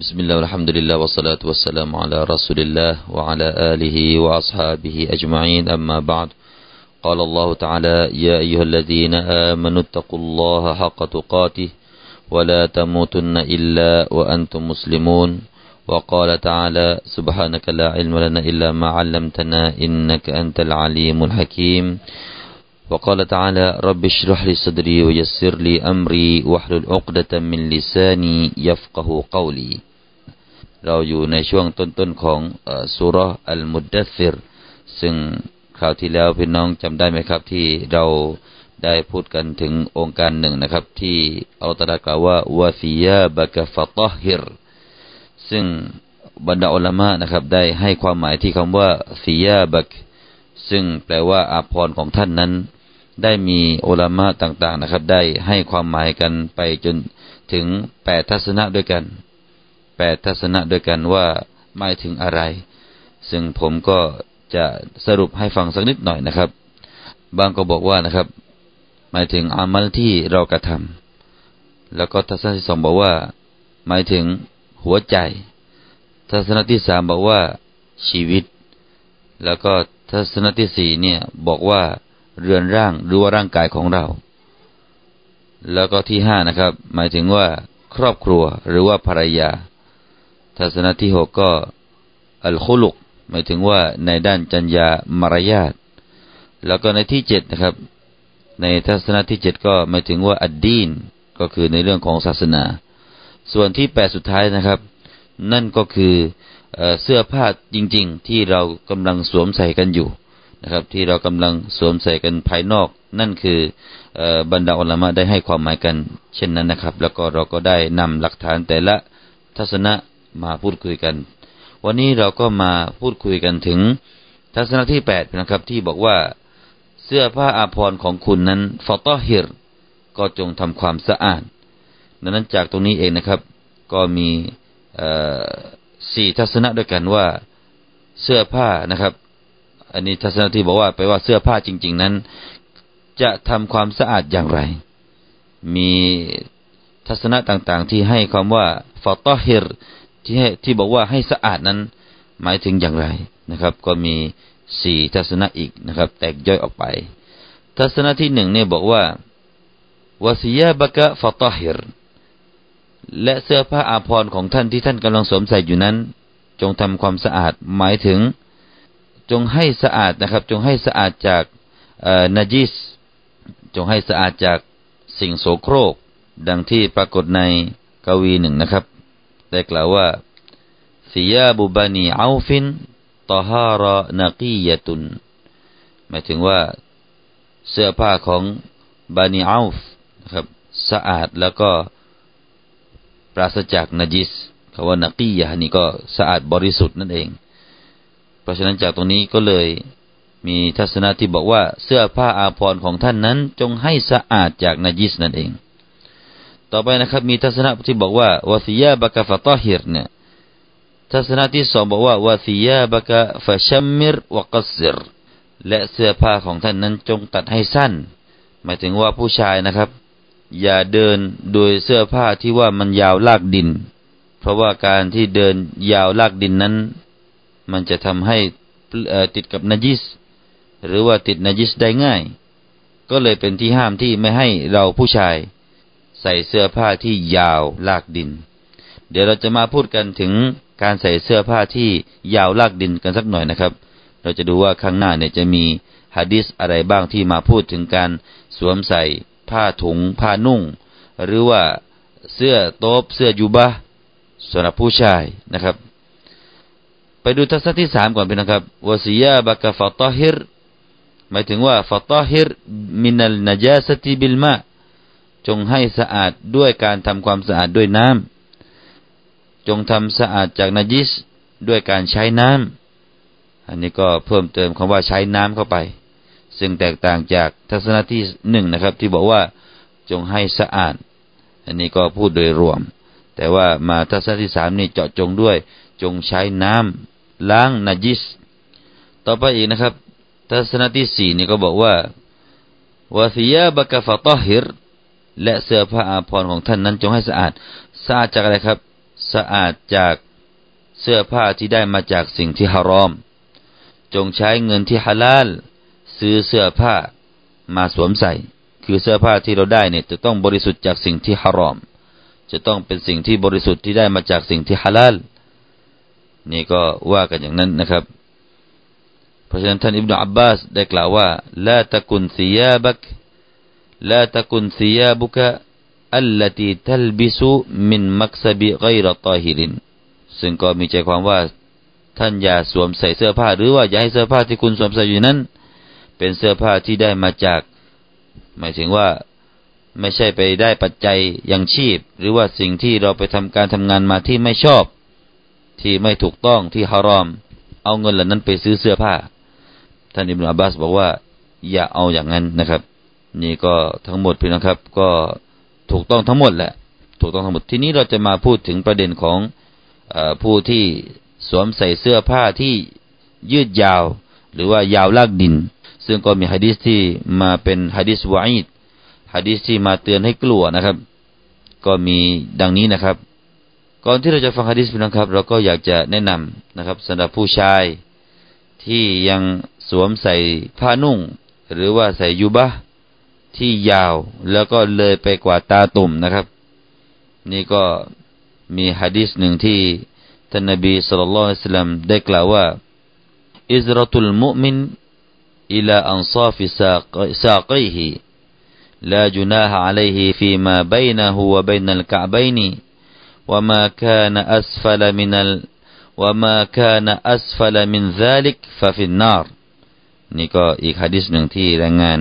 Bismillah, alhamdulillah, wassalatu wassalamu ala rasulillah wa ala alihi wa ashabihi ajma'in amma ba'd Qala Allahu ta'ala Ya ayyuhalladhina amanu attaqullaha haqqa tuqatih Wa la tamutunna illa wa antum muslimun Wa qala ta'ala Subhanaka la ilma lana illa ma'allamtana innaka antal alimul hakim Wa qala ta'ala Rabbi shrah li sadri wa yassir li amri wahlul 'uqdatan min lisani yafqahu qawliเราอยู่ในช่วงต้นๆของซูเราะห์อัลมุดดัสซิรซึ่งคราวที่แล้วพี่น้องจำได้ไหมครับที่เราได้พูดกันถึงองค์การหนึ่งนะครับที่อัลเลาะห์ตะอาลากล่าวว่าวะซิยาบะกะฟะฏอฮิรซึ่งบรรดาอุลามะห์นะครับได้ให้ความหมายที่คำว่าซิยาบะกซึ่งแปลว่าอาภรณ์ของท่านนั้นได้มีอุลามะห์ต่างๆนะครับได้ให้ความหมายกันไปจนถึง8ทัศนะด้วยกัน8ทัศนะด้วยกันว่าหมายถึงอะไรซึ่งผมก็จะสรุปให้ฟังสักนิดหน่อยนะครับบางก็บอกว่านะครับหมายถึงอามัลที่เรากระทำแล้วก็ทัศนะที่2บอกว่าหมายถึงหัวใจทัศนะที่3บอกว่าชีวิตแล้วก็ทัศนะที่4เนี่ยบอกว่าเรือนร่างหรือว่าร่างกายของเราแล้วก็ที่5นะครับหมายถึงว่าครอบครัวหรือว่าภรรยาทัศนะที่6ก็อัลคุลุกหมายถึงว่าในด้านจรรยามารยาทแล้วก็ในที่7นะครับในทัศนะที่7ก็หมายถึงว่าอัดดีนก็คือในเรื่องของศาสนาส่วนที่8สุดท้ายนะครับนั่นก็คือเสื้อผ้าจริงๆที่เรากำลังสวมใส่กันอยู่นะครับที่เรากำลังสวมใส่กันภายนอกนั่นคือบรรดาอุลามะห์ได้ให้ความหมายกันเช่นนั้นนะครับแล้วก็เราก็ได้นำหลักฐานแต่ละทัศนะมาพูดคุยกันวันนี้เราก็มาพูดคุยกันถึงทัศนะที่8นะครับที่บอกว่าเสื้อผ้าอาภรณ์ของคุณนั้นฟะฏอฮิรก็จงทำความสะอาดดังนั้นจากตรงนี้เองนะครับก็มี4ทัศนะด้วยกันว่าเสื้อผ้านะครับอันนี้ทัศนะที่บอกว่าไปว่าเสื้อผ้าจริงๆนั้นจะทำความสะอาดอย่างไรมีทัศนะต่างๆที่ให้ความว่าฟะฏอฮิรที่บอกว่าให้สะอาดนั้นหมายถึงอย่างไรนะครับก็มี4ทัศนะอีกนะครับแตกย่อยออกไปทัศนะที่1เนี่ยบอกว่าวะซิยาบะกะฟะฏอฮิรและเสื้อผ้าอาภรณ์ของท่านที่ท่านกำลังสวมใส่อยู่นั้นจงทำความสะอาดหมายถึงจงให้สะอาดนะครับจงให้สะอาดจากนะญิสจงให้สะอาดจากสิ่งโสโครกดังที่ปรากฏในกวีหนึ่งนะครับได้กล่าวว่าซิยาบุบานีเอาฟินตอฮาระนะกียะตุนหมายถึงว่าเสื้อผ้าของบานีเอาฟนะครับสะอาดแล้วก็ปราศจากนะญิสคำว่านะกียะนี่ก็สะอาดบริสุทธิ์นั่นเองเพราะฉะนั้นจากตรงนี้ก็เลยมีทัศนะที่บอกว่าเสื้อผ้าอาภรณ์ของท่านนั้นจงให้สะอาดจากนะญิสนั่นเองต่อไปนะครับมีทัศนะที่บอกว่าวะซิยาบะกะฟะฏอฮิรเนี่ยทัศนะที่2บอกว่าวะซิยาบะกะฟะชัมมิรวะกัสซิรและเสื้อผ้าของท่านนั้นจงตัดให้สั้นหมายถึงว่าผู้ชายนะครับอย่าเดินโดยเสื้อผ้าที่ว่ามันยาวลากดินเพราะว่าการที่เดินยาวลากดินนั้นมันจะทำให้ติดกับนะญิสหรือว่าติดนะญิสได้ง่ายก็เลยเป็นที่ห้ามที่ไม่ให้เราผู้ชายใส่เสื้อผ้าที่ยาวลากดินเดี๋ยวเราจะมาพูดกันถึงการใส่เสื้อผ้าที่ยาวลากดินกันสักหน่อยนะครับเราจะดูว่าข้างหน้าเนี่ยจะมีหะดีษอะไรบ้างที่มาพูดถึงการสวมใส่ผ้าถุงผ้านุ่งหรือว่าเสื้อโต๊บเสื้อยูบะสำหรับผู้ชายนะครับไปดูทัศนะที่3ก่อนพี่นะครับวะซิยาบะกะฟะฏอฮิรหมายถึงว่าฟะฏอฮิรมินัลนะญาซะติบิลมาจงให้สะอาดด้วยการทำความสะอาดด้วยน้ำจงทำสะอาดจากนะญิสด้วยการใช้น้ำอันนี้ก็เพิ่มเติมคำว่าใช้น้ำเข้าไปซึ่งแตกต่างจากทัศนะที่1นะครับที่บอกว่าจงให้สะอาดอันนี้ก็พูดโดยรวมแต่ว่ามาทัศนะที่3นี่เจาะจงด้วยจงใช้น้ำล้างนะญิสต่อไปอีกนะครับทัศนะที่4นี่ก็บอกว่าวะซิยาบะกะฟะฏอฮิรและเสื้อผ้าอาภรณ์ของท่านนั้นจงให้สะอาดจากอะไรครับ สะอาดจากเสื้อผ้าที่ได้มาจากสิ่งที่ฮารอมจงใช้เงินที่ฮาลาลซื้อเสื้อผ้ามาสวมใส่คือเสื้อผ้าที่เราได้เนี่ยจะต้องบริสุทธิ์จากสิ่งที่ฮารอมจะต้องเป็นสิ่งที่บริสุทธิ์ที่ได้มาจากสิ่งที่ฮาลาลนี่ก็ว่ากันอย่างนั้นนะครับเพราะฉะนั้นท่านอิบนุอับบาสได้กล่าวว่าลาตะกุนซิยาบักลาตะกุนซิยาบุกะอัลลัตีทัลบิซุมินมักซะบิฆอยรฏอฮิรินซึ่งก็มีใจความว่าท่านอย่าสวมใส่เสื้อผ้าหรือว่าอย่าให้เสื้อผ้าที่คุณสวมใส่อยู่นั้นเป็นเสื้อผ้าที่ได้มาจากหมายถึงว่าไม่ใช่ไปได้ปัจจัยยังชีพหรือว่าสิ่งที่เราไปทำการทำงานมาที่ไม่ชอบที่ไม่ถูกต้องที่ฮารอมเอาเงินเหล่านั้นไปซื้อเสื้อผ้าท่านอิบนุอับบาสบอกว่าอย่าเอาอย่างนั้นนะครับนี่ก็ทั้งหมดพี่น้องครับก็ถูกต้องทั้งหมดแหละถูกต้องทั้งหมดทีนี้เราจะมาพูดถึงประเด็นของผู้ที่สวมใส่เสื้อผ้าที่ยืดยาวหรือว่ายาวลากดินซึ่งก็มีหะดีษที่มาเป็นหะดีษวะอีดหะดีษที่มาเตือนให้กลัวนะครับก็มีดังนี้นะครับก่อนที่เราจะฟังหะดีษพี่น้องครับเราก็อยากจะแนะนำนะครับสำหรับผู้ชายที่ยังสวมใส่ผ้านุ่งหรือว่าใส่ยูบะที่ยาวแล้วก็เลยไปกว่าตาตุ่มนะครับนี่ก็มีหะดีษหนึ่งที่ท่านนบีศ็อลลัลลอฮุอะลัยฮิวะซัลลัมได้กล่าวว่าอิซเราะตุลมุอ์มินอิลาอันซาฟิซากีฮิลาจุนาฮะอะลัยฮิฟีมาบัยนะฮูวะบัยนัลกะอ์บัยนวะมาkana asfala min al وما كان أسفل من ذلك ففي النار นี่ก็อีกหะดีษหนึ่งที่รายงาน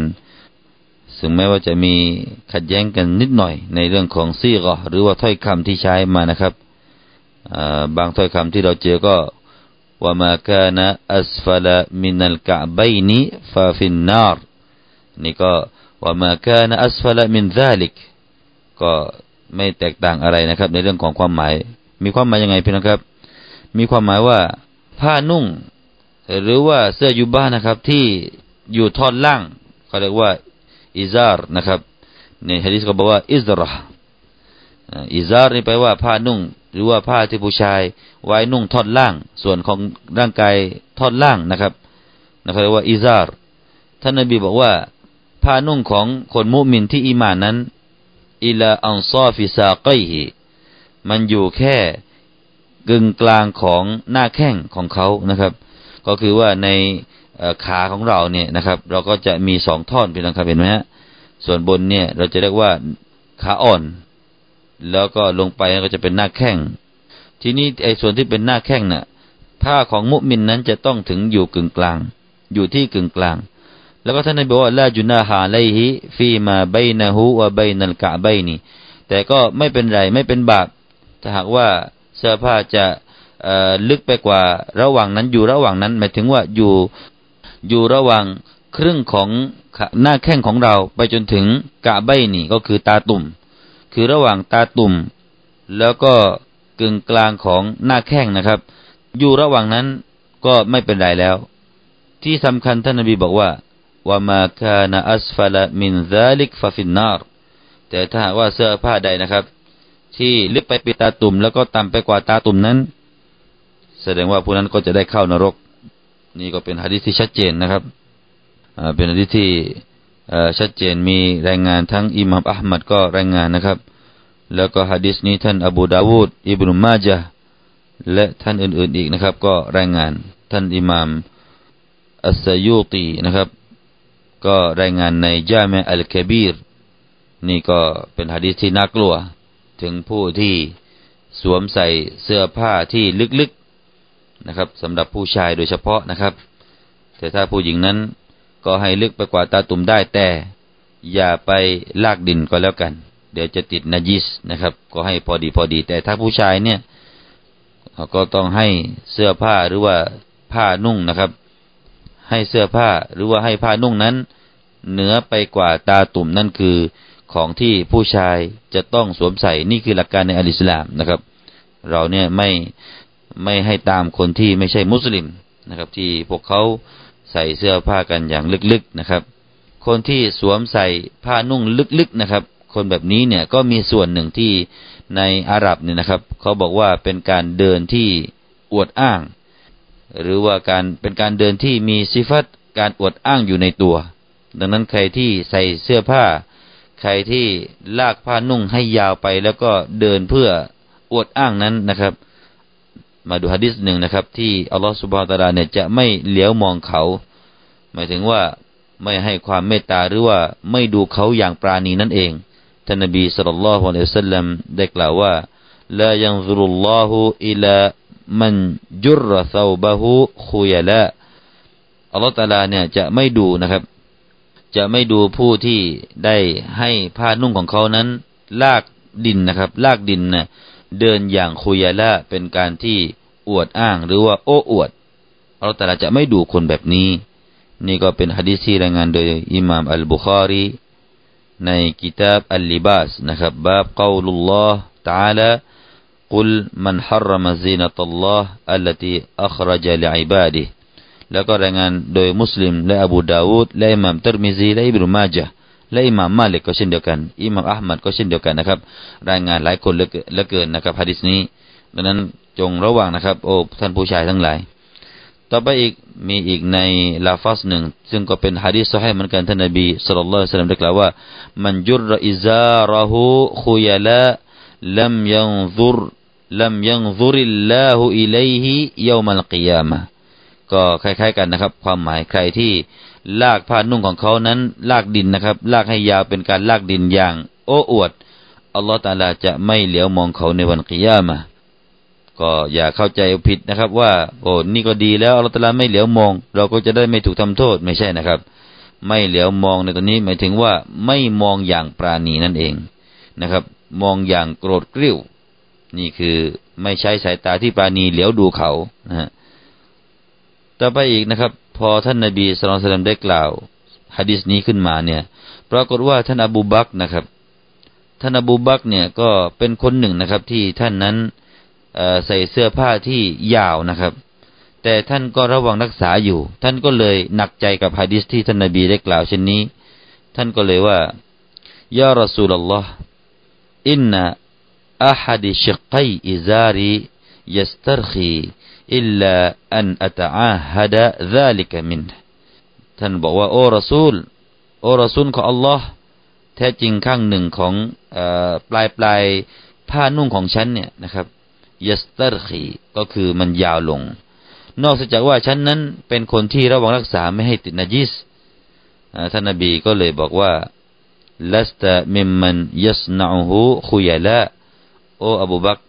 ซึ่งแม้ว่าจะมีขัดแย้งกันนิดหน่อยในเรื่องของซีกะห์หรือว่าถ้อยคำที่ใช้มานะครับบางถ้อยคำที่เราเจอก็ وما كان أسفل من الكعبين ففي النار นี่ก็ وما كان أسفل من ذلك ก็ไม่แตกต่างอะไรนะครับในเรื่องของความหมายมีความหมายยังไงพี่น้องครับมีความหมายว่าผ้านุ่งหรือว่าเสื้อยูบะห์นะครับที่อยู่ท่อนล่างเขาเรียกว่าอิซาร์นะครับในหะดีษก็บอกว่าอิซเราะห์อิซาร์นี่แปลว่าผ้านุ่งหรือว่าผ้าที่ผู้ชายไว้นุ่งท่อนล่างส่วนของร่างกายท่อนล่างนะครับเขาเรียกว่าอิซาร์ท่านนบีบอกว่าผ้านุ่งของคนมุมินที่อีหม่านนั้นอิลาอันซาฟิซากัยฮิมันอยู่แค่กึ่งกลางของหน้าแข้งของเขานะครับก็คือว่าในขาของเราเนี่ยนะครับเราก็จะมีสองท่อนพี่น้องครับเห็นไหมฮะส่วนบนเนี่ยเราจะเรียกว่าขาอ่อนแล้วก็ลงไปก็จะเป็นหน้าแข้งทีนี้ไอ้ส่วนที่เป็นหน้าแข้งน่ะผ้าของมุมินนั้นจะต้องถึงอยู่กึ่งกลางอยู่ที่กึ่งกลางแล้วก็ท่านนบีบอกว่าลาจุนาฮะอะลัยฮิฟีมาบัยนะฮูวะบัยนัลกะอ์บัยนแต่ก็ไม่เป็นไรไม่เป็นบาปถ้าหากว่าเสื้อผ้าจะลึกไปกว่าระหว่างนั้นอยู่ระหว่างนั้นหมายถึงว่าอยู่ระหว่างครึ่งของหน้าแข้งของเราไปจนถึงกะใบนี่ก็คือตาตุ่มคือระหว่างตาตุ่มแล้วก็กึ่งกลางของหน้าแข้งนะครับอยู่ระหว่างนั้นก็ไม่เป็นไรแล้วที่สำคัญท่านนบีบอกว่าวะมาคานะอัสฟะละมินซาลิกฟะฟินนารแต่ถ้าว่าเสื้อผ้าใดนะครับที่ลึกไปปิดตาตุ่มแล้วก็ต่ำไปกว่าตาตุ่มนั้นแสดงว่าผู้นั้นก็จะได้เข้านรกนี่ก็เป็นหะดีษที่ชัดเจนนะครับเป็นหะดีษที่ชัดเจนมีรายงานทั้งอิหม่ามอะห์มัดก็รายงานนะครับแล้วก็หะดีษนี้ท่านอบูดาวูดอิบนุมาญะห์และท่านอื่นๆอีกนะครับก็รายงานท่านอิหม่ามอัสซัยยูตีนะครับก็รายงานในญามิอัลกะบีรนี่ก็เป็นหะดีษที่น่ากลัวถึงผู้ที่สวมใส่เสื้อผ้าที่ลึกๆนะครับสำหรับผู้ชายโดยเฉพาะนะครับแต่ถ้าผู้หญิงนั้นก็ให้ลึกไปกว่าตาตุ่มได้แต่อย่าไปลากดินก็แล้วกันเดี๋ยวจะติดนาจิสนะครับก็ให้พอดีแต่ถ้าผู้ชายเนี่ยเขาก็ต้องให้เสื้อผ้าหรือว่าผ้านุ่งนะครับให้เสื้อผ้าหรือว่าให้ผ้านุ่งนั้นเหนือไปกว่าตาตุ่มนั่นคือของที่ผู้ชายจะต้องสวมใส่นี่คือหลักการในอัลอิสลามนะครับเราเนี่ยไม่ให้ตามคนที่ไม่ใช่มุสลิมนะครับที่พวกเขาใส่เสื้อผ้ากันอย่างลึกๆนะครับคนที่สวมใส่ผ้านุ่งลึกๆนะครับคนแบบนี้เนี่ยก็มีส่วนหนึ่งที่ ในอาหรับเนี่ยนะครับเขาบอกว่าเป็นการเดินที่อวดอ้างหรือว่าการเป็นการเดินที่มีซิฟัตการอวดอ้างอยู่ในตัวดังนั้นใครที่ใส่เสื้อผ้าใครที่ลากผ้านุ่งให้ยาวไปแล้วก็เดินเพื่ออวดอ้างนั้นนะครับมาดูหะดีษหนึ่งนะครับที่อัลลอฮฺซุบฮานะฮูวะตะอาลาเนี่ยจะไม่เหลียวมองเขาหมายถึงว่าไม่ให้ความเมตตาหรือว่าไม่ดูเขาอย่างปราณีนั่นเองท่านนบีศ็อลลัลลอฮุอะลัยฮิวะซัลลัมได้กล่าวว่าลายันซุรุลลอฮุอิลามันจุรซอบบะฮูคุยะละอัลลอฮฺตะอาลาเนี่ยจะไม่ดูนะครับจะไม่ดูผู้ที่ได้ให้ผ้านุ่งของเขานั้นลากดินนะครับลากดินนะเดินอย่างคุยะละเป็นการที่อวดอ้างหรือว่าโอ้อวดอัลลอฮฺตะอาลาจะไม่ดูคนแบบนี้นี่ก็เป็นหะดีษที่รายงานโดยอิหม่ามอัลบุคอรีในกิตาบอัลลิบาสนะครับบาบกล่าวลุลลอฮฺตะอาลา قل من حرم زينة الله التي أخرج لعباده แล้วก็รายงานโดยมุสลิมและอบูดาวูดและอิหม่ามติรมิซีและอิบนุมาญะห์และอิหม่ามมาลิกก็เช่นเดียวกันอิหม่ามอะห์มัดก็เช่นเดียวกันนะครับรายงานหลายคนเหลือเกินนะครับหะดีษนี้ดังนั้นจงระวังนะครับโอ้ท่านผู้ชายทั้งหลายต่อไปอีกมีอีกในลาฟัสหนึ่งซึ่งก็เป็นหะดีษซอฮีห์เหมือนกันท่านนบีศ็อลลัลลอฮุอะลัยฮิวะซัลลัมได้กล่าวว่ามันจุรอิซารหูคุยะละลัมยันซุรอัลลอฮุอิลัยฮิยอมัลกิยามะฮ์ก็คล้ายๆกันนะครับความหมายใครที่ลากผ้านุ่งของเขานั้นลากดินนะครับลากให้ยาวเป็นการลากดินอย่างโอ้อวดอัลเลาะห์ตะอาลาจะไม่เหลียวมองเขาในวันกิยามะฮ์ก็อย่าเข้าใจผิดนะครับว่าโอ้นี่ก็ดีแล้วอัลเลาะห์ตะอาลาไม่เหลียวมองเราก็จะได้ไม่ถูกทำโทษไม่ใช่นะครับไม่เหลียวมองในตรงนี้หมายถึงว่าไม่มองอย่างปราณีนั่นเองนะครับมองอย่างโกรธกริ้วนี่คือไม่ใช้สายตาที่ปราณีเหลียวดูเขานะฮะต่อไปอีกนะครับพอท่านนบีศ็อลลัลลอฮุอะลัยฮิวะซัลลัมได้กล่าวหะดีษนี้ขึ้นมาเนี่ยปรากฏว่าท่านอบูบักรนะครับท่านอบูบักรเนี่ยก็เป็นคนหนึ่งนะครับที่ท่านนั้นใส่เสื้อผ้าที่ยาวนะครับแต่ท่านก็ระวังรักษาอยู่ท่านก็เลยหนักใจกับหะดีษที่ท่านนบีได้กล่าวเช่นนี้ท่านก็เลยว่ายารอซูลุลลอฮ์อินนะอะฮัดชิกไกอิซารียัสตัรคีอิลลาอันอะตะอาฮัดะซาลิกะมินท่านบอกว่าโอ้รอซูลของอัลเลาะห์แท้จริงข้างหนึ่งของปลายผ้านุ่งของฉันเนี่ยนะครับยัสตัรคีก็คือมันยาวลงนอกจากว่าฉันนั้นเป็นคนที่ระวังรักษาไม่ให้ติดนะญิสท่านนบีก็เลยบอกว่าลัสตะมิมมันยัสนะอูฮูคุยะละโออบูบักร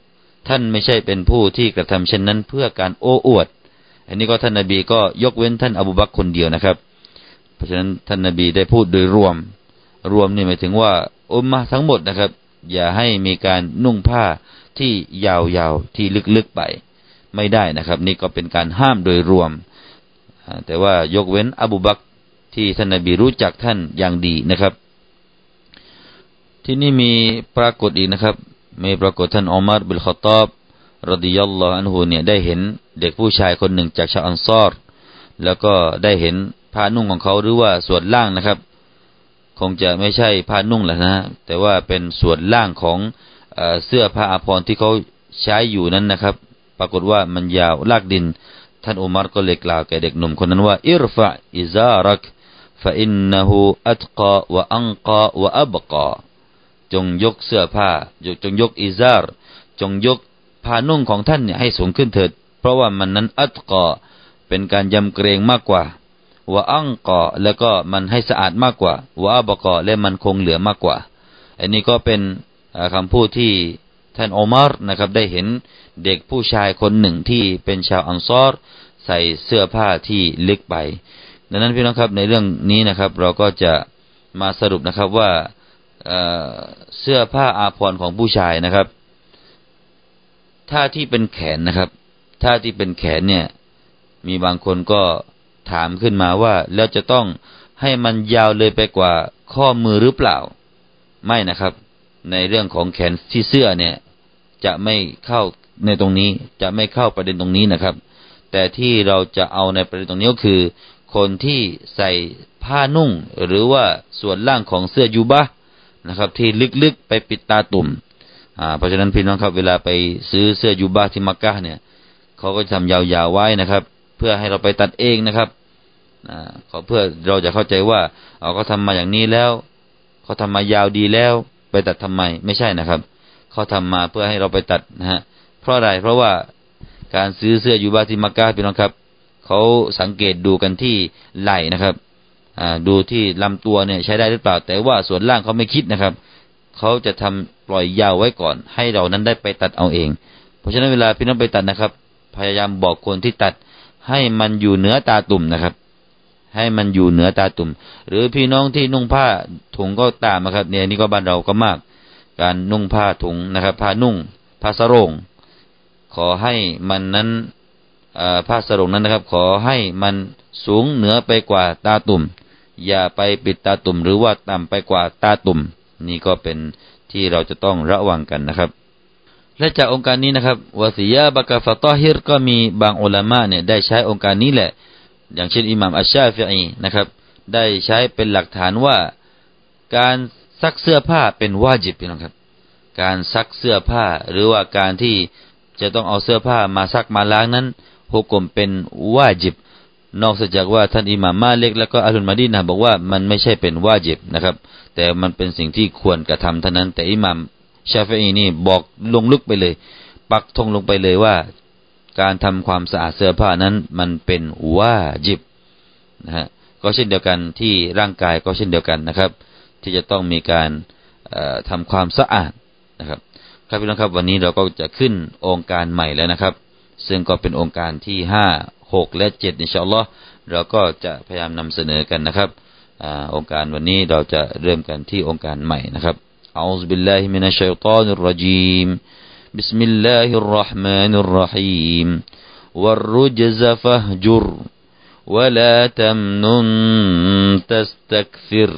ท่านไม่ใช่เป็นผู้ที่กระทำเช่นนั้นเพื่อการโอ้อวดอันนี้ก็ท่านนบีก็ยกเว้นท่านอบูบักรคนเดียวนะครับเพราะฉะนั้นท่านนบีได้พูดโดยรวมนี่หมายถึงว่าอุมมะฮ์ทั้งหมดนะครับอย่าให้มีการนุ่งผ้าที่ยาวๆที่ลึกๆไปไม่ได้นะครับนี่ก็เป็นการห้ามโดยรวมแต่ว่ายกเว้นอบูบักรที่ท่านนบีรู้จักท่านอย่างดีนะครับที่นี่มีปรากฏอีกนะครับมีปรากฏท่านอุมัรบิลค็อฏฏอบรอฎิยัลลอฮุอันฮุเนี่ยได้เห็นเด็กผู้ชายคนหนึ่งจากชาวอันซอรแล้วก็ได้เห็นผ้านุ่งของเขาหรือว่าส่วนล่างนะครับคงจะไม่ใช่ผ้านุ่งแหละนะแต่ว่าเป็นส่วนล่างของเสื้อผ้าอาภรณ์ที่เขาใช้อยู่นั้นนะครับปรากฏว่ามันยาวลากดินท่านอุมัรก็เลยกล่าวแก่เด็กหนุ่มคนนั้นว่าอิรฟะอิซารักฟะอินนะฮูอัตกาวะอันกาวะอับกาจงยกเสื้อผ้าจงยกอิซาร์จงยกผ้านุ่งของท่านเนี่ยให้สูงขึ้นเถิดเพราะว่ามันนั้นอัตกาเป็นการยำเกรงมากกว่าวะอันกาแล้วก็มันให้สะอาดมากกว่าวะอับกาและมันคงเหลือมากกว่าอันนี้ก็เป็นคำพูดที่ท่านอุมัรนะครับได้เห็นเด็กผู้ชายคนหนึ่งที่เป็นชาวอันซอรใส่เสื้อผ้าที่ลึกไปดังนั้นพี่น้องครับในเรื่องนี้นะครับเราก็จะมาสรุปนะครับว่าเสื้อผ้าอาภรณ์ของผู้ชายนะครับถ้าที่เป็นแขนนะครับถ้าที่เป็นแขนเนี่ยมีบางคนก็ถามขึ้นมาว่าแล้วจะต้องให้มันยาวเลยไปกว่าข้อมือหรือเปล่าไม่นะครับในเรื่องของแขนที่เสื้อเนี่ยจะไม่เข้าในตรงนี้จะไม่เข้าประเด็นตรงนี้นะครับแต่ที่เราจะเอาในประเด็นตรงนี้ก็คือคนที่ใส่ผ้านุ่งหรือว่าส่วนล่างของเสื้อยูบะนะครับที่ลึกๆไปปิดตาตุ่ม เพราะฉะนั้นพี่น้องครับเวลาไปซื้อเสื้อยูบาที่มักกะฮ์เนี่ยเขาก็ทำยาวๆไว้นะครับเพื่อให้เราไปตัดเองนะครับเขาเพื่อเราจะเข้าใจว่าเขาทำมาอย่างนี้แล้วเขาทำมายาวดีแล้วไปตัดทำไมไม่ใช่นะครับเขาทำมาเพื่อให้เราไปตัดนะฮะเพราะอะไรเพราะว่าการซื้อเสื้อยูบาที่มักกะฮ์พี่น้องครับเขาสังเกตดูกันที่ไหล่นะครับดูที่ลำตัวเนี่ยใช้ได้หรือเปล่าแต่ว่าส่วนล่างเขาไม่คิดนะครับเขาจะทำปล่อยยาวไว้ก่อนให้เรานั้นได้ไปตัดเอาเองเพราะฉะนั้นเวลาพี่น้องไปตัดนะครับพยายามบอกคนที่ตัดให้มันอยู่เหนือตาตุ่มนะครับให้มันอยู่เหนือตาตุ่มหรือพี่น้องที่นุ่งผ้าถุงก็ตามนะครับเนี่ยนี่ก็บ้านเราก็มากการนุ่งผ้าถุงนะครับผ้านุ่งผ้าสรงขอให้มันนั้นผ้าสรงนั้นนะครับขอให้มันสูงเหนือไปกว่าตาตุ่มอย่าไปปิดตาตุ่มหรือว่าต่ำไปกว่าตาตุ่มนี่ก็เป็นที่เราจะต้องระวังกันนะครับและจากองค์การนี้นะครับวะซิยาบะกะฟะตอฮิรก็มีบางอุลามะเนี่ยได้ใช้องค์การนี้แหละอย่างเช่นอิหม่ามอัชชาฟิอีนะครับได้ใช้เป็นหลักฐานว่าการซักเสื้อผ้าเป็นวาญิบนะครับการซักเสื้อผ้าหรือว่าการที่จะต้องเอาเสื้อผ้ามาซักมาล้างนั้นฮุกมเป็นวาญิบนอกจากว่าท่านอิหม่ามมาลิกแล้วก็อัลมาดีนะบอกว่ามันไม่ใช่เป็นวาญิบนะครับแต่มันเป็นสิ่งที่ควรกระทำเท่านั้นแต่อิหม่ามชาฟิอีนี่บอกลงลึกไปเลยปักธงลงไปเลยว่าการทำความสะอาดเสื้อผ้านั้นมันเป็นวาญิบนะฮะก็เช่นเดียวกันที่ร่างกายก็เช่นเดียวกันนะครับที่จะต้องมีการทำความสะอาดนะครับครับพี่น้องครับวันนี้เราก็จะขึ้นองค์การใหม่แล้วนะครับซึ่งก็เป็นองค์การที่5, 6 และ 7อินชาอัลลอฮ์เราก็จะพยายามนำเสนอกันนะครับองค์การวันนี้เราจะเริ่มกันที่องค์การใหม่นะครับอัลลอฮฺบิลลาฮิมินัชชัยฏอนิรเราะญีมบิสมิลลาฮิรเราะห์มานิรเราะฮีมวัรรุจซะฟะห์จุรวะลาตัมนุนตัสตักฟิร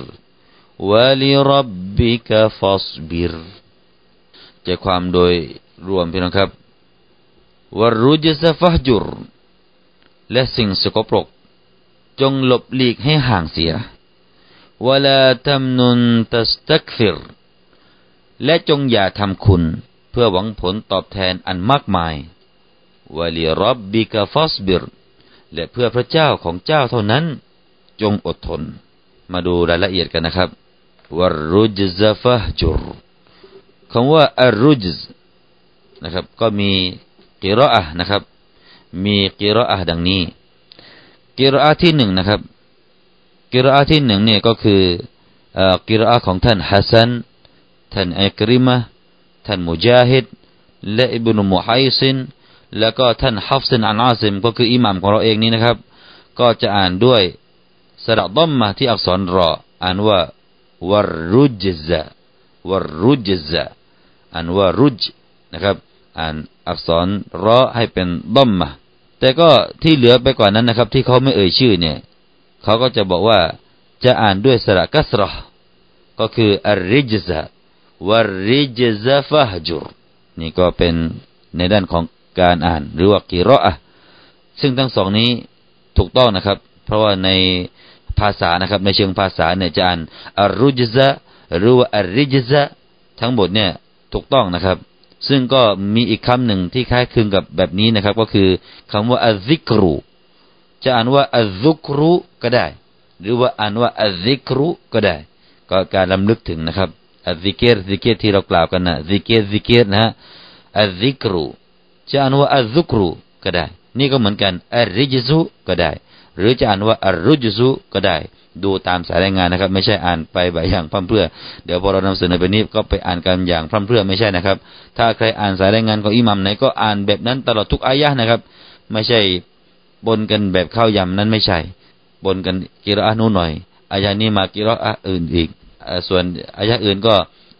วะลิร็อบบิกะฟัศบิรใจความโดยรวมพี่น้องครับวัรรุจซะฟะห์จุรและสิ่งสกปรกจงหลบหลีกให้ห่างเสียวะลาตัมนุนตัสตักฟิรและจงอย่าทำคุณเพื่อหวังผลตอบแทนอันมากมายวะลิร็อบบิกะฟัศบิรและเพื่อพระเจ้าของเจ้าเท่านั้นจงอดทนมาดูรายละเอียดกันนะครับวัรรุจซะฟะห์จุรคำว่าอัรรุจซนะครับก็มีกิรออะห์นะครับมีกิรออะห์ดังนี้กิรออะห์ที่1นะครับกิรออะห์ที่1เนี่ยก็คือกิรออะห์ของท่านฮะซันท่านอิกริมะห์ท่านมุจาฮิดและอิบนุมุฮัยซินแล้วก็ท่านฮัฟซอันอาซิมก็คืออิหม่ามของเราเองนี่นะครับก็จะอ่านด้วยสระดัมมะที่อักษรรออ่านว่าวัรรุจซะวัรรุจซะอ่านว่ารุจนะครับอ่านอักษรรอให้เป็นดัมมะแต่ก็ที่เหลือไปกว่านั้นนะครับที่เขาไม่เอ่ยชื่อเนี่ยเขาก็จะบอกว่าจะอ่านด้วยสระกัสเราะห์ก็คืออัรริจซะวัรริจซะฟะห์จุรนี่ก็เป็นในด้านของการอ่านหรือว่ากิรออะห์ซึ่งทั้งสองนี้ถูกต้องนะครับเพราะว่าในภาษานะครับในเชิงภาษาเนี่ยจะอ่านอัรรุจซะหรือว่าอัรริจซะทั้งหมดเนี่ยถูกต้องนะครับซึ่งก็มีอีกคำหนึ่งที่คล้ายคลึงกับแบบนี้นะครับก็คือคำว่าอัซซิกรุจะอ่านว่าอัซซุกรุก็ได้หรือว่าอ่านว่าอัซซิกรุก็ได้ก็การรำลึกถึงนะครับอัซซิกิรซิกิรที่เรากล่าวกันนะซิกิรซิกิรนะฮะอัซซิกรุจะอ่านว่าอัซซุกรุก็ได้นี่ก็เหมือนกันอัรริจซุก็ได้หรือจะอ่านว่าอัรรุจซุก็ได้ดูตามสายรายงานนะครับไม่ใช่อ่านไปแบบอย่างพร่ำเพรื่อเดี๋ยวพอเรานำเสนอไปนี้ก็ไปอ่านกันอย่างพร่ำเพรื่อไม่ใช่นะครับถ้าใครอ่านสายรายงานของอิหมัมไหนก็อ่านแบบนั้นตลอดทุกอายะห์นะครับไม่ใช่ปนกันแบบข้าวยำนั้นไม่ใช่ปนกันกิรออะห์นู้นหน่อยอายะห์นี้มากิรออะห์อื่นอีกส่วนอายะห์อื่นก็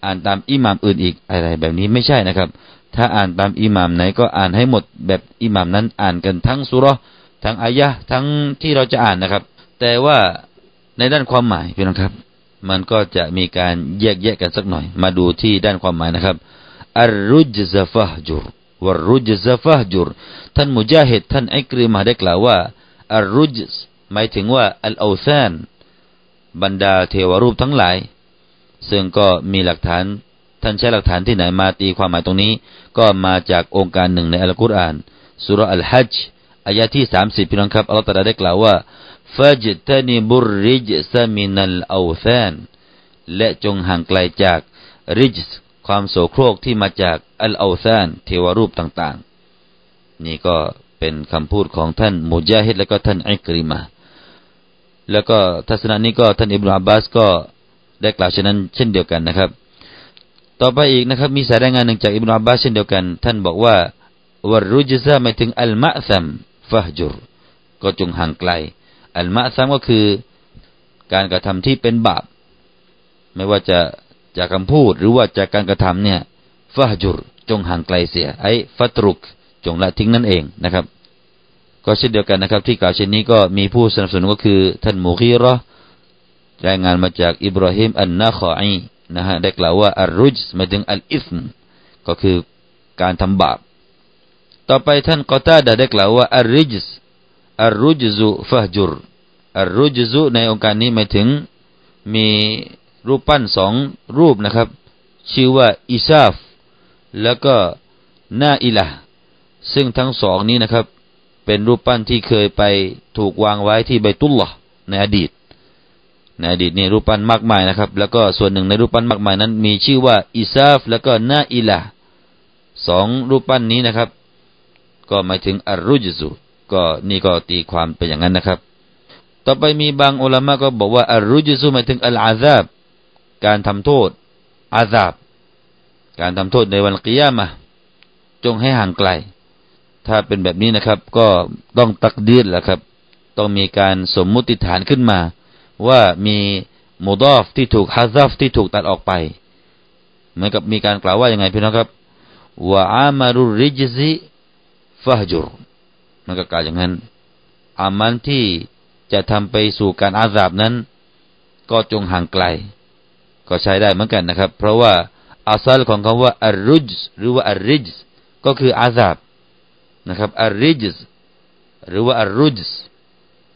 อ่านตามอิหมัมอื่นอีกอะไรแบบนี้ไม่ใช่นะครับถ้าอ่านตามอิหม่ามไหนก็อ่านให้หมดแบบอิหม่ามนั้นอ่านกันทั้งซูเราะห์ทั้งอายะห์ทั้งที่เราจะอ่านนะครับแต่ว่าในด้านความหมายพี่น้องครับมันก็จะมีการแยกแยะ กันสักหน่อยมาดูที่ด้านความหมายนะครับอัรรุจซะฟะห์จุรวัรรุจซะฟะห์จุรท่านมุจาฮิดท่านอิกริมะห์ได้กล่าวว่าอัรรุจหมายถึงว่าอัลเอาซานบรรดาเทวรูปทั้งหลายซึ่งก็มีหลักฐาน ท่านใช้หลักฐานที่ไหนมาตีความหมายตรงนี้ก็มาจากองค์การหนึ่งในอัลกุรอานซูเราะห์อัลฮัจญ์อายะที่30พี่น้องครับอัลเลาะห์ตะอาลาได้กล่าวว่าฟัจตะนิบุรริจซะมินัลออซานและจงห่างไกลจากริจซ์ความโสโครกที่มาจากอัลออซานเทวรูปต่างๆนี่ก็เป็นคำพูดของท่านมุญาฮิดและก็ท่านอิกริมะห์แล้วก็ทัศนะนี้ก็ท่านอิบนุอับบาสก็ได้กล่าวเช่นนั้นเช่นเดียวกันนะครับต่อไปอีกนะครับมีสายรายงานหนึ่งจากอิบนุอับบาสเช่นเดียวกันท่านบอกว่าวะรุจซะหมายถึงอัลมะซัมฟะห์จุรก็จงห่างไกลอัลมะซัมก็คือการกระทำที่เป็นบาปไม่ว่าจะจากคำพูดหรือว่าจากการกระทำเนี่ยฟะห์จุรจงห่างไกลเสียไอ้ฟัตรุกจงละทิ้งนั่นเองนะครับก็เช่นเดียวกันนะครับที่กล่าวเช่นนี้ก็มีผู้สนับสนุนก็คือท่านมุกีเราะห์รายงานมาจากอิบราฮิมอันนะคออีนะฮะได้กล่าวว่าอัรรุจหมายถึงอัลอิษมก็คือการทำบาปต่อไปท่านกอตาดะห์ได้กล่าวว่าอัรรุจซุฟะห์จุรอัรรุจซุในองค์การนี้หมายถึงมีรูปปั้น2รูปนะครับชื่อว่าอิซาฟแล้วก็นาอิละห์ซึ่งทั้งสองนี้นะครับเป็นรูปปั้นที่เคยไปถูกวางไว้ที่บัยตุลลอฮ์ในอดีตนี่รูปปั้นมากมายนะครับแล้วก็ส่วนหนึ่งในรูปปั้นมากมายนั้นมีชื่อว่าอิซาฟแล้วก็นาอิละห์2รูปปั้นนี้นะครับก็หมายถึงอัรรุจซุก็นี่ก็ตีความเป็นอย่างนั้นนะครับต่อไปมีบางอุลามะก็บอกว่าอัรรุจซุหมายถึงอัลอาซาบการทำโทษอาซาบการทำโทษในวันกิยามะห์จงให้ห่างไกลถ้าเป็นแบบนี้นะครับก็ต้องตักดีรแหละครับต้องมีการสมมุติฐานขึ้นมาว่ามีมุดอฟที่ถูกฮะซัฟที่ถูกตัดออกไปเหมือนกับมีการกล่าวว่าอย่างไงพี่น้องครับวะอามารุริจซิฟะห์จุรมันก็กล่าวอย่างนั้นอามันที่จะทำไปสู่การอาซาบนั้นก็จงห่างไกลก็ใช้ได้เหมือนกันนะครับเพราะว่าอัศลของคำว่าอัรรุจหรือว่าอัรริจก็คืออาซาบนะครับอัรริจหรือว่าอัรรุจ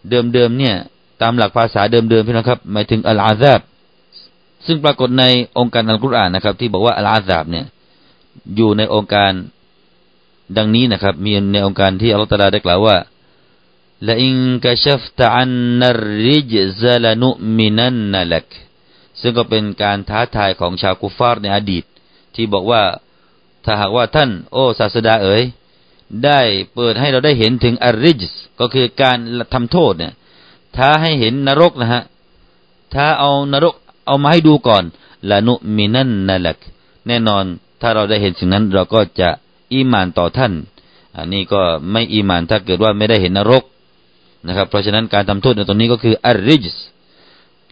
เดิมๆเนี่ยตามหลักภาษาเดิมๆพี่น้องครับหมายถึงอัลอาซาบซึ่งปรากฏในองค์การอัลกุรอานนะครับที่บอกว่าอัลอาซาบเนี่ยอยู่ในองค์การดังนี้นะครับมีในองค์การที่อัลเลาะห์ตะอาลาได้กล่าวว่าละอินกะชัฟตะอันนัรริจซะละนุมินันนะลักซึ่งก็เป็นการท้าทายของชาวกุฟฟาร์ในอดีตที่บอกว่าถ้าหากว่าท่านโอ้ศาสดาเอ๋ยได้เปิดให้เราได้เห็นถึงอัรริจก็คือการทำโทษเนี่ยท้าให้เห็นนรกนะฮะท้าเอานรกเอามาให้ดูก่อนละนุมินันนะลักแน่นอนถ้าเราได้เห็นสิ่งนั้นเราก็จะอีหม่านต่อท่านอันนี้ก็ไม่อีหม่านถ้าเกิดว่าไม่ได้เห็นนรกนะครับเพราะฉะนั้นการทำโทษในตรงนี้ก็คืออัรริจ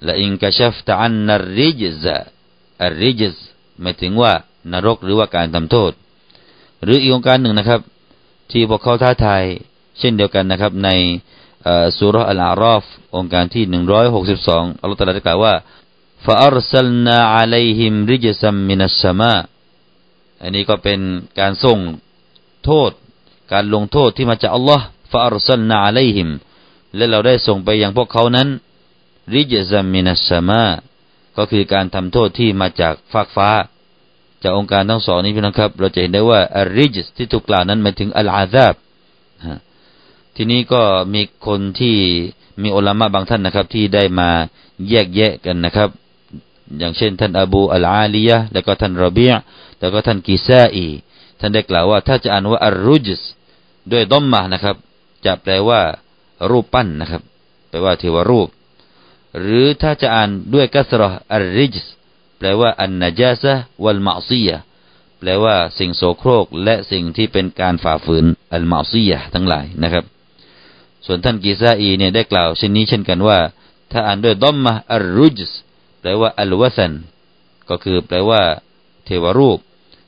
ละอินกะชัฟตะอันนัรริจซะอัรริจซหมายถึงว่านรกหรือว่าการทำโทษหรืออีกองค์การหนึ่งนะครับที่พวกเขาท้าทายเช่นเดียวกันนะครับในซูเราะห์อัลอาราฟองค์การที่162อัลเลาะห์ตะอาลาได้กล่าวว่าฟะอัรซัลนาอะลัยฮิมริจซัมมินัสสะมาอันนี้ก็เป็นการส่งโทษการลงโทษที่มาจากอัลเลาะห์ฟะอัรซัลนาอะลัยฮิมและเราได้ส่งไปยังพวกเขานั้นริจซัมมินัสสะมาก็คือการทำโทษที่มาจากฟากฟ้าจากองค์การทั้งสองนี้พี่น้องครับเราจะเห็นได้ว่าอัรริจที่ถูกกล่าวนั้นหมายถึงอัลอาซาบทีนี้ก็มีคนที่มีอุลามะบางท่านนะครับที่ได้มาแยกแยะกันนะครับอย่างเช่นท่านอบูอัลอาลียะห์แล้วก็ท่านรอบีอะห์แล้วก็ท่านกิซาอีท่านได้กล่าวว่าถ้าจะอ่านว่าอัรรุจซด้วยดัมมะห์นะครับจะแปลว่ารูปปั้นนะครับแปลว่าเทวรูปหรือถ้าจะอ่านด้วยกัสเราะห์อัรริจแปลว่าอันนะญาซะฮ์วัลมะอซียะฮ์แปลว่าสิ่งโสโครกและสิ่งที่เป็นการฝ่าฝืนอัลมะอซียะฮ์ทั้งหลายนะครับส่วนท่านกีซาอีเนี่ยได้กล่าวเช่นนี้เช่นกันว่าถ้าอ่านด้วยดัมมะห์อัรรุจซแปลว่าอัลวะซันก็คือแปลว่าเทวรูป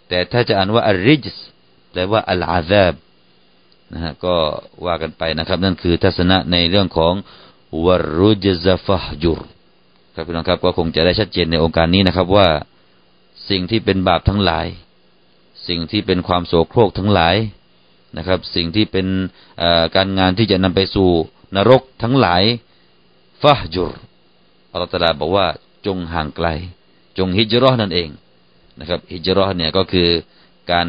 แต่ถ้าจะอ่านว่าอัรริจซแปลว่าอัลอาซาบนะฮะก็ว่ากันไปนะครับนั่นคือทัศนะในเรื่องของวัรรุจซฟะห์จุรครับพี่น้องครับก็คงจะได้ชัดเจนในองค์การนี้นะครับว่าสิ่งที่เป็นบาปทั้งหลายสิ่งที่เป็นความโสโครกทั้งหลายนะครับสิ่งที่เป็นการงานที่จะนำไปสู่นรกทั้งหลายฟะห์จุรอัลเลาะห์ตะอาลาบอกว่าจงห่างไกลจงฮิจเราะห์นั่นเอง นะครับฮิจเราะห์เนี่ยก็คือการ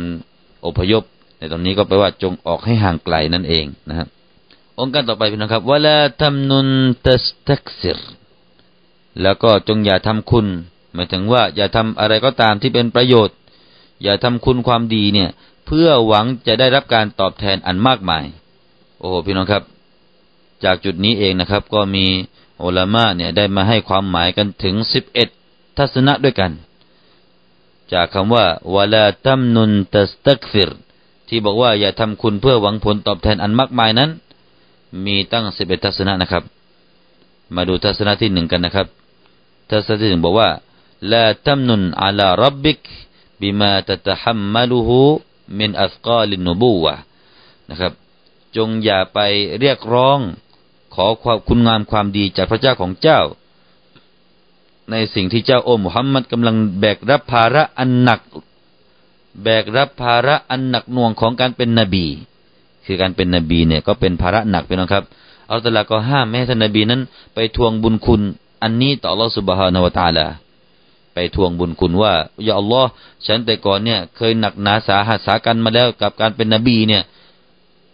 อพยพในตรงนี้ก็แปลว่าจงออกให้ห่างไกลนั่นเองนะครับองค์การต่อไปพี่น้องครับวะลาตัมนุนตัสตักซิรแล้วก็จงอย่าทำคุณหมายถึงว่าอย่าทำอะไรก็ตามที่เป็นประโยชน์อย่าทำคุณความดีเนี่ยเพื่อหวังจะได้รับการตอบแทนอันมากมายโอ้โหพี่น้องครับจากจุดนี้เองนะครับก็มีอุลามะเนี่ยได้มาให้ความหมายกันถึง11ทัศนะด้วยกันจากคำว่าวะลาตัมนุนตัสตักซิรที่บอกว่าอย่าทำคุณเพื่อหวังผลตอบแทนอันมากมายนั้นมีตั้ง11ทัศนะนะครับมาดูทัศนะที่1กันนะครับทัศนะที่1บอกว่าลาตัมนุนอะลาร็อบบิกบิมาตะตะฮัมมะลุฮูมินอัสกาลินนุบูวะนะครับจงอย่าไปเรียกร้องขอความคุณงามความดีจากพระเจ้าของเจ้าในสิ่งที่เจ้าโอ้มุฮัมมัดกำลังแบกรับภาระอันหนักหน่วงของการเป็นนบีคือการเป็นนบีเนี่ยก็เป็นภาระหนักไปนะครับอัลลอฮฺก็ห้ามไม่ให้ท่านนบีนั้นไปทวงบุญคุณอันนี้ต่ออัลลอฮฺซุบฮานะฮูวะตะอาลาไปทวงบุญคุณว่าอย่าอัลลอฮฺฉันแต่ก่อนเนี่ยเคยหนักหนาสาหัสสากันมาแล้วกับการเป็นนบีเนี่ย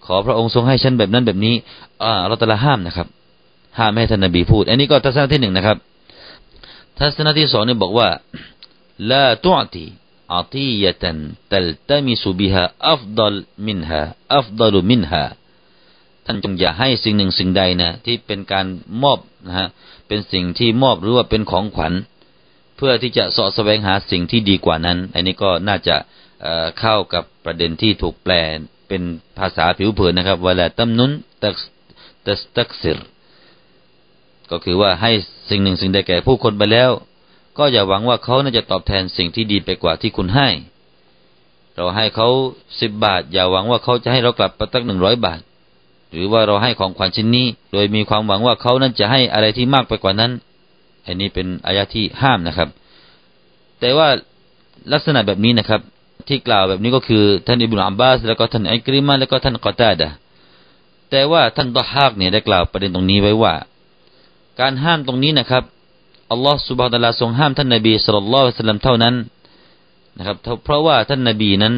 ขอพระองค์ทรงให้ฉันแบบนั้นแบบนี้อัลลอฮฺห้ามนะครับห้ามไม่ให้ท่านนบีพูดอันนี้ก็ทัศนะที่1นะครับทัศนะที่2เนี่ยบอกว่าลาตุอติعطية تلتمس بها أفضل منها ท่านจงอย่าให้สิ่งหนึ่งสิ่งใดนะที่เป็นการมอบนะฮะเป็นสิ่งที่มอบหรือว่าเป็นของขวัญเพื่อที่จะเสาะแสวงหาสิ่งที่ดีกว่านั้นอันนี้ก็น่าจะเข้ากับประเด็นที่ถูกแปลเป็นภาษาผิวเผินนะครับวะลาตัมนุนตัสตักซิรก็คือว่าให้สิ่งหนึ่งสิ่งใดแก่ผู้คนไปแล้วก็อย่าหวังว่าเขาน่าจะตอบแทนสิ่งที่ดีไปกว่าที่คุณให้เราให้เขา10 บาทอย่าหวังว่าเขาจะให้เรากลับไปตั้ง100 บาทหรือว่าเราให้ของขวัญชิ้นนี้โดยมีความหวังว่าเขานั้นจะให้อะไรที่มากไปกว่านั้นอันนี้เป็นอายะห์ที่ห้ามนะครับแต่ว่าลักษณะแบบนี้นะครับที่กล่าวแบบนี้ก็คือท่านอิบนุอับบาสแล้วก็ท่านอิกริมะห์แล้วก็ท่านกอตาดะห์แต่ว่าท่านตอฮากเนี่ยได้กล่าวประเด็นตรงนี้ไว้ว่าการห้ามตรงนี้นะครับอัลลอฮฺซุบฮานะฮูวะตะอาลาทรงห้ามท่านนบีศ็อลลัลลอฮุอะลัยฮิวะซัลลัมเท่านั้นนะครับเพราะว่าท่านนบีนั้น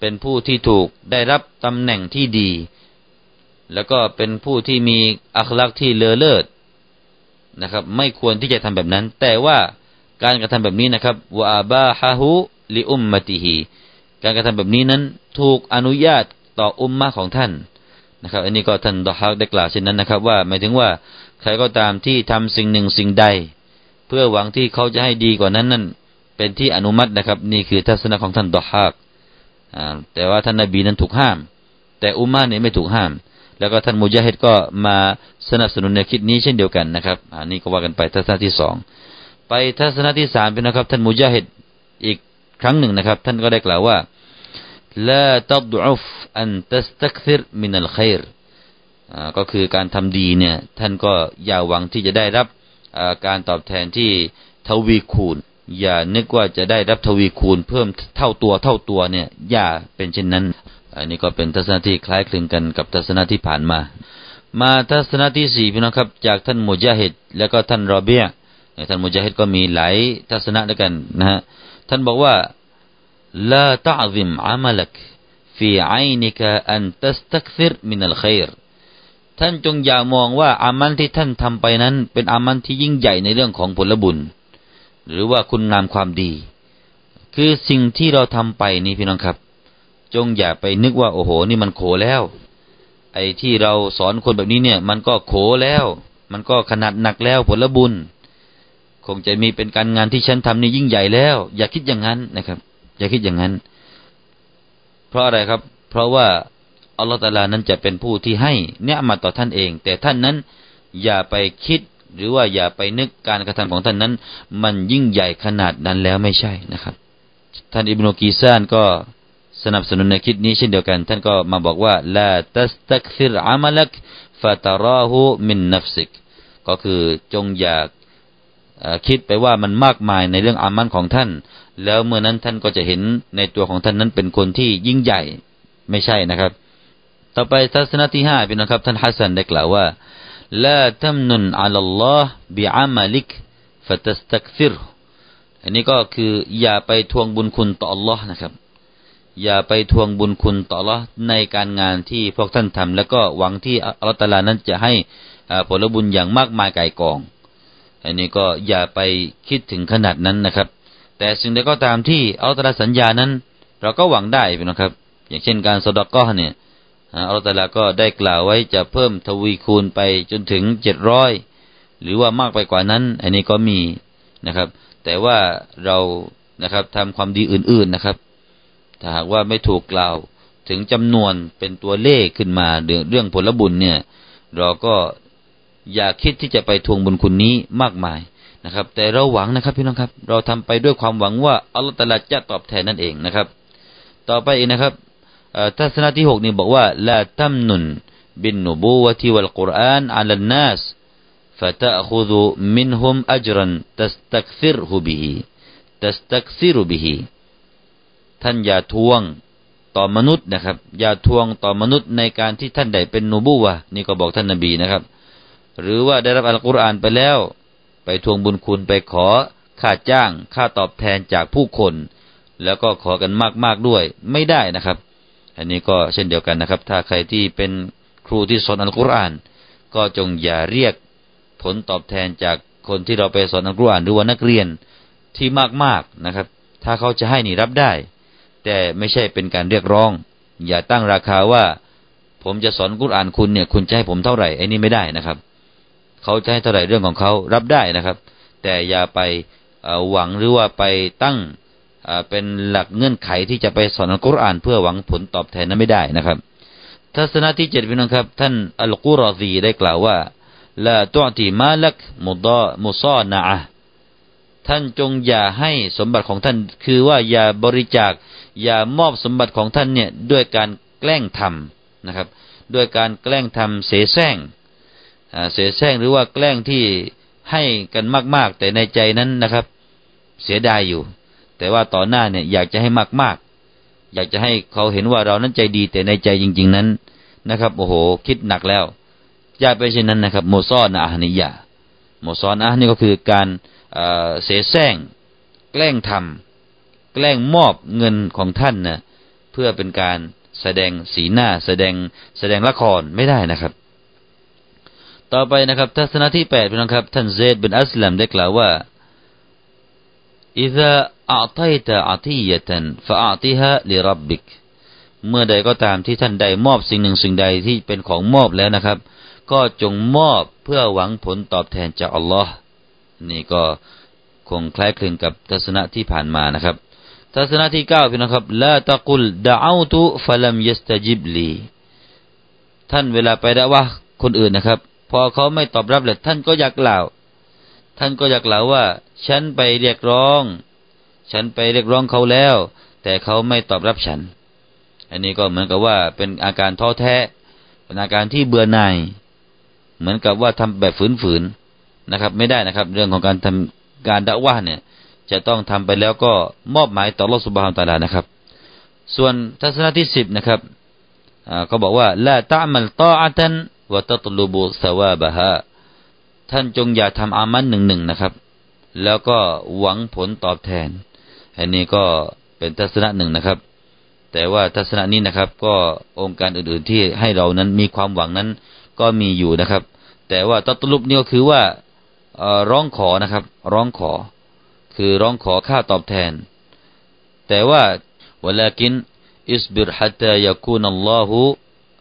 เป็นผู้ที่ถูกได้รับตำแหน่งที่ดีแล้วก็เป็นผู้ที่มีอัคลักที่เลอเลิศนะครับไม่ควรที่จะทำแบบนั้นแต่ว่าการกระทำแบบนี้นะครับวะอาบาฮะฮูลิอุมมะติฮีการกระทำแบบนี้นั้นถูกอนุญาตต่ออุมมะห์ของท่านนะครับอันนี้ก็ท่านตอฮากได้กล่าวเช่นนั้นนะครับว่าหมายถึงว่าใครก็ตามที่ทำสิ่งหนึ่งสิ่งใดเพื่อหวังที่เขาจะให้ดีกว่านั้นนั่นเป็นที่อนุมัตินะครับนี่คือทัศนะของท่านตอฮากแต่ว่าท่านนบีนั้นถูกห้ามแต่อุมมะห์เนี่ยไม่ถูกห้ามแล้วก็ท่านมุญาฮิดก็มาสนับสนุนแนวคิดนี้เช่นเดียวกันนะครับอันนี้ก็ว่ากันไปทัศนะที่2ไปทัศนะที่3เป็นนะครับท่านมุญาฮิดอีกครั้งหนึ่งนะครับท่านก็ได้กล่าวว่าลาตัดอุฟอันตัสตักซิรมินัลค็อยรก็คือการทำดีเนี่ยท่านก็อย่าหวังที่จะได้รับการตอบแทนที่ทวีคูณอย่านึกว่าจะได้รับทวีคูณเพิ่มเท่าตัวเนี่ยอย่าเป็นเช่นนั้นอันนี้ก็เป็นทัศนะที่คล้ายคลึงกันกับทัศนะที่ผ่านมาทัศนะที่4พี่น้องครับจากท่านมุญาฮิดแล้วก็ท่านรอเบียท่านมุญาฮิดก็มีหลายทัศนะด้วยกันนะฮะท่านบอกว่าลาตะอซิมอะมัลักฟีอัยนิกะอันตัสตักซิรมินัลค็อยรท่านจงอย่ามองว่าอามัลที่ท่านทำไปนั้นเป็นอามัลที่ยิ่งใหญ่ในเรื่องของผลบุญหรือว่าคุณงามความดีคือสิ่งที่เราทำไปนี่พี่น้องครับจงอย่าไปนึกว่าโอ้โหนี่มันโขแล้วไอ้ที่เราสอนคนแบบนี้เนี่ยมันก็โขแล้วมันก็ขนาดหนักแล้วผลบุญคงจะมีเป็นการงานที่ฉันทำนี่ยิ่งใหญ่แล้วอย่าคิดอย่างนั้นนะครับอย่าคิดอย่างนั้นเพราะอะไรครับเพราะว่าอัลลอฮฺตะอาลานั้นจะเป็นผู้ที่ให้เนี่ยมาต่อท่านเองแต่ท่านนั้นอย่าไปคิดหรือว่าอย่าไปนึกการกระทำของท่านนั้นมันยิ่งใหญ่ขนาดนั้นแล้วไม่ใช่นะครับท่านอิบนุกีซานก็สนับสนุนในคิดนี้เช่นเดียวกันท่านก็มาบอกว่าลาตัสตักซิรอะมัลักฟะตะราฮูมินนัฟซิกก็คือจงอย่าคิดไปว่ามันมากมายในเรื่องอามัลของท่านแล้วเมื่อนั้นท่านก็จะเห็นในตัวของท่านนั้นเป็นคนที่ยิ่งใหญ่ไม่ใช่นะครับต่อไปทัศนะที่5พี่น้องครับท่านฮัสซันได้กล่าวว่าลาตัมนุนอะลัลลอฮ์บิอะมะลิกฟะตัสตักซิร อันนี้ก็คืออย่าไปทวงบุญคุณต่ออัลลอฮ์นะครับอย่าไปทวงบุญคุณต่ออัลลอฮ์ในการงานที่พวกท่านทำแล้วก็หวังที่อัลลอฮ์ตะอาลานั้นจะให้ผลบุญอย่างมากมายก่ายกองอันนี้ก็อย่าไปคิดถึงขนาดนั้นนะครับแต่สิ่งใดก็ตามที่อัลลอฮ์ตะอาลาสัญญานั้นเราก็หวังได้นะครับอย่างเช่นการซอดาเกาะห์เนี่ยอัลลอฮ์ตะอาลาก็ได้กล่าวไว้จะเพิ่มทวีคูณไปจนถึง700หรือว่ามากไปกว่านั้นอันนี้ก็มีนะครับแต่ว่าเรานะครับทำความดีอื่นๆนะครับถ้าหากว่าไม่ถูกกล่าวถึงจำนวนเป็นตัวเลขขึ้นมาเรื่องผลบุญเนี่ยเราก็อย่าคิดที่จะไปทวงบุญคุณนี้มากมายนะครับแต่เราหวังนะครับพี่น้องครับเราทำไปด้วยความหวังว่าอัลลอฮฺตะอาลาจะตอบแทนนั่นเองนะครับต่อไปอีกนะครับทัศนะที่6นี่บอกว่าลาตัมนุนบินนุบูวะติวัลกุรอานอะลันนัสفتأخذ منهم أجرا تستكثره به تستكثر به ท่านอย่าทวงต่อมนุษย์นะครับอย่าทวงต่อมนุษย์ในการที่ท่านได้เป็นนูบูวะห์นี่ก็บอกท่านนบีนะครับหรือว่าได้รับอัลกุรอานไปแล้วไปทวงบุญคุณไปขอค่าจ้างค่าตอบแทนจากผู้คนแล้วก็ขอกันมากๆด้วยไม่ได้นะครับอันนี้ก็เช่นเดียวกันนะครับถ้าใครที่เป็นครูที่สอนอัลกุรอานก็จงอย่าเรียกผลตอบแทนจากคนที่เราไปสอนอัลกุรอานหรือว่านักเรียนที่มากๆนะครับถ้าเขาจะให้นี่รับได้แต่ไม่ใช่เป็นการเรียกร้องอย่าตั้งราคาว่าผมจะสอนอัลกุรอานคุณเนี่ยคุณจะให้ผมเท่าไหร่ไอ้นี่ไม่ได้นะครับเขาจะให้เท่าไหร่เรื่องของเขารับได้นะครับแต่อย่าไปหวังหรือว่าไปตั้งเป็นหลักเงื่อนไขที่จะไปสอนอัลกุรอานเพื่อหวังผลตอบแทนนั้นไม่ได้นะครับทัศนะที่7พี่น้องครับท่านอัลกุรอซีได้กล่าวว่าละตุอติมาลักมุซานะอะห์ท่านจงอย่าให้สมบัติของท่านคือว่าอย่าบริจาคอย่ามอบสมบัติของท่านเนี่ยด้วยการแกล้งทำนะครับด้วยการแกล้งทำเสแสร้งหรือว่าแกล้งที่ให้กันมากๆแต่ในใจนั้นนะครับเสียดายอยู่แต่ว่าต่อหน้าเนี่ยอยากจะให้มากๆอยากจะให้เขาเห็นว่าเรานั้นใจดีแต่ในใจจริงๆนั้นนะครับโอ้โหคิดหนักแล้วอย่าไปเช่นนั้นนะครับโมซอนอาหนิยะโมซอนอาหนี่ก็คือการเสแสร้งแกล้งทำแกล้งมอบเงินของท่านนะเพื่อเป็นการแสดงสีหน้าแสดงละครไม่ได้นะครับต่อไปนะครับทัศนะที่8พี่น้องครับท่านเซดบินอัสลัมได้กล่าวว่า إذا أعطيت عطية فأعطها لربك เมื่อใดก็ตามที่ท่านได้มอบสิ่งหนึ่งสิ่งใดที่เป็นของมอบแล้วนะครับก็จงมอบเพื่อหวังผลตอบแทนจากอัลลอฮ์นี่ก็คงคล้ายคลึงกับทัศนะที่ผ่านมานะครับทัศนะที่9พี่น้องครับลาตะกุลดะเอาตุฟะลัมยัสตะญิบลีท่านเวลาไปดะวะห์คนอื่นนะครับพอเขาไม่ตอบรับเลยท่านก็อยากกล่าวว่าฉันไปเรียกร้องเขาแล้วแต่เขาไม่ตอบรับฉันอันนี้ก็เหมือนกับว่าเป็นอาการท้อแท้เป็นอาการที่เบื่อหน่ายเหมือนกับว่าทำแบบฝืนๆนะครับไม่ได้นะครับเรื่องของการทำการดะวะห์เนี่ยจะต้องทำไปแล้วก็มอบหมายต่ออัลเลาะห์ซุบฮานะฮูวะตะอาลานะครับส่วนทัศนะที่10นะครับเขาบอกว่าลาตะมัลตออะตันวะตัตลุบุซะวาบะฮาท่านจงอย่าทำอามัล1นะครับแล้วก็หวังผลตอบแทนอันนี้ก็เป็นทัศนะ1นะครับแต่ว่าทัศนะนี้นะครับก็องค์การอื่นๆที่ให้เรานั้นมีความหวังนั้นก็มีอยู่นะครับแต่ว่าตัตลุบนี่ก็คือว่าร้องขอนะครับร้องขอคือร้องขอค่าตอบแทนแต่ว่าวะลากินอิสบิรฮัตตายะกูนัลลอฮุ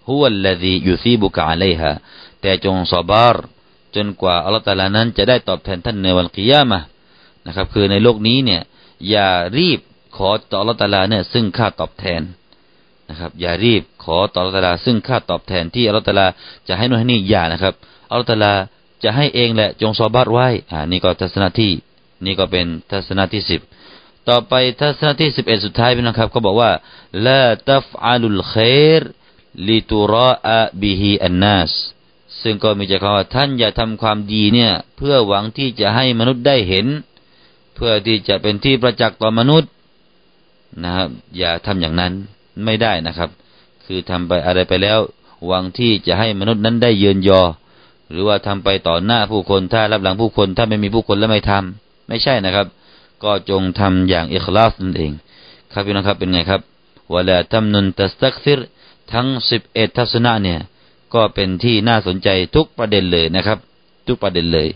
ฮุวัลลซียุซีบุกะอะลัยฮาแต่จงซอบาร์จนกว่าอัลเลาะห์ตะอาลานั้นจะได้ตอบแทนท่านในวันกิยามะห์นะครับคือในโลกนี้เนี่ยอย่ารีบขอต่ออัลเลาะห์ตะอาลาเนี่ยซึ่งค่าตอบแทนนะครับอย่ารีบขอต่ออัลเลาะห์ตะอาลาซึ่งค่าตอบแทนที่อัลเลาะห์ตะอาลาจะให้นู่นให้นี่อย่านะครับอัลเลาะห์ตะอาลาจะให้เองแหละจงซอบาร์ไว้นี่ก็ทัศนะที่นี่ก็เป็นทัศนะที่10ต่อไปทัศนะที่11สุดท้ายพี่น้องครับเขาบอกว่าลาตัฟอะลุลค็อยรลิตุรออะบิฮิอันนัสซึ่งก็มีใจความว่าท่านอย่าทำความดีเนี่ยเพื่อหวังที่จะให้มนุษย์ได้เห็นเพื่อที่จะเป็นที่ประจักษ์ต่อมนุษย์นะครับอย่าทำอย่างนั้นไม่ได้นะครับคือทำไปอะไรไปแล้วหวังที่จะให้มนุษย์นั้นได้เยินยอหรือว่าทำไปต่อหน้าผู้คนถ้ารับหลังผู้คนถ้าไม่มีผู้คนแล้วไม่ทำไม่ใช่นะครับ ก็จงทำอย่างอิคลาสนั่นเองครับพี่น้องครับเป็นไงครับวะลาตัมนุนตัสตักฟิรทั้ง11ทัศนะเนี่ยก็เป็นที่น่าสนใจทุกประเด็นเลยนะครับทุกประเด็นเลย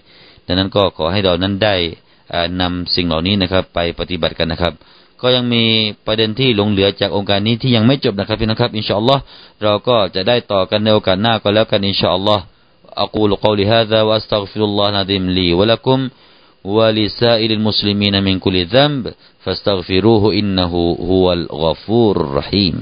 ดังนั้นก็ขอให้เรานั้นได้นำสิ่งเหล่านี้นะครับไปปฏิบัติกันนะครับก็ยังมีประเด็นที่หลงเหลือจากองค์การนี้ที่ยังไม่จบนะครับพี่น้องครับอินชาอัลลอฮ์เราก็จะได้ต่อกันในโอกาสหน้าก็แล้วกันอินชาอัลลอฮ์อะกูลุกอลิฮาซาวะอัสตัฆฟิรุลลอฮะดิมลีวะละกุมวะลิซาอิลิลมุสลิมีนมินกุลิซัมบฟัสตัฆฟิรูฮุอินนะฮูฮุวัลฆอฟูรุรเราะฮีม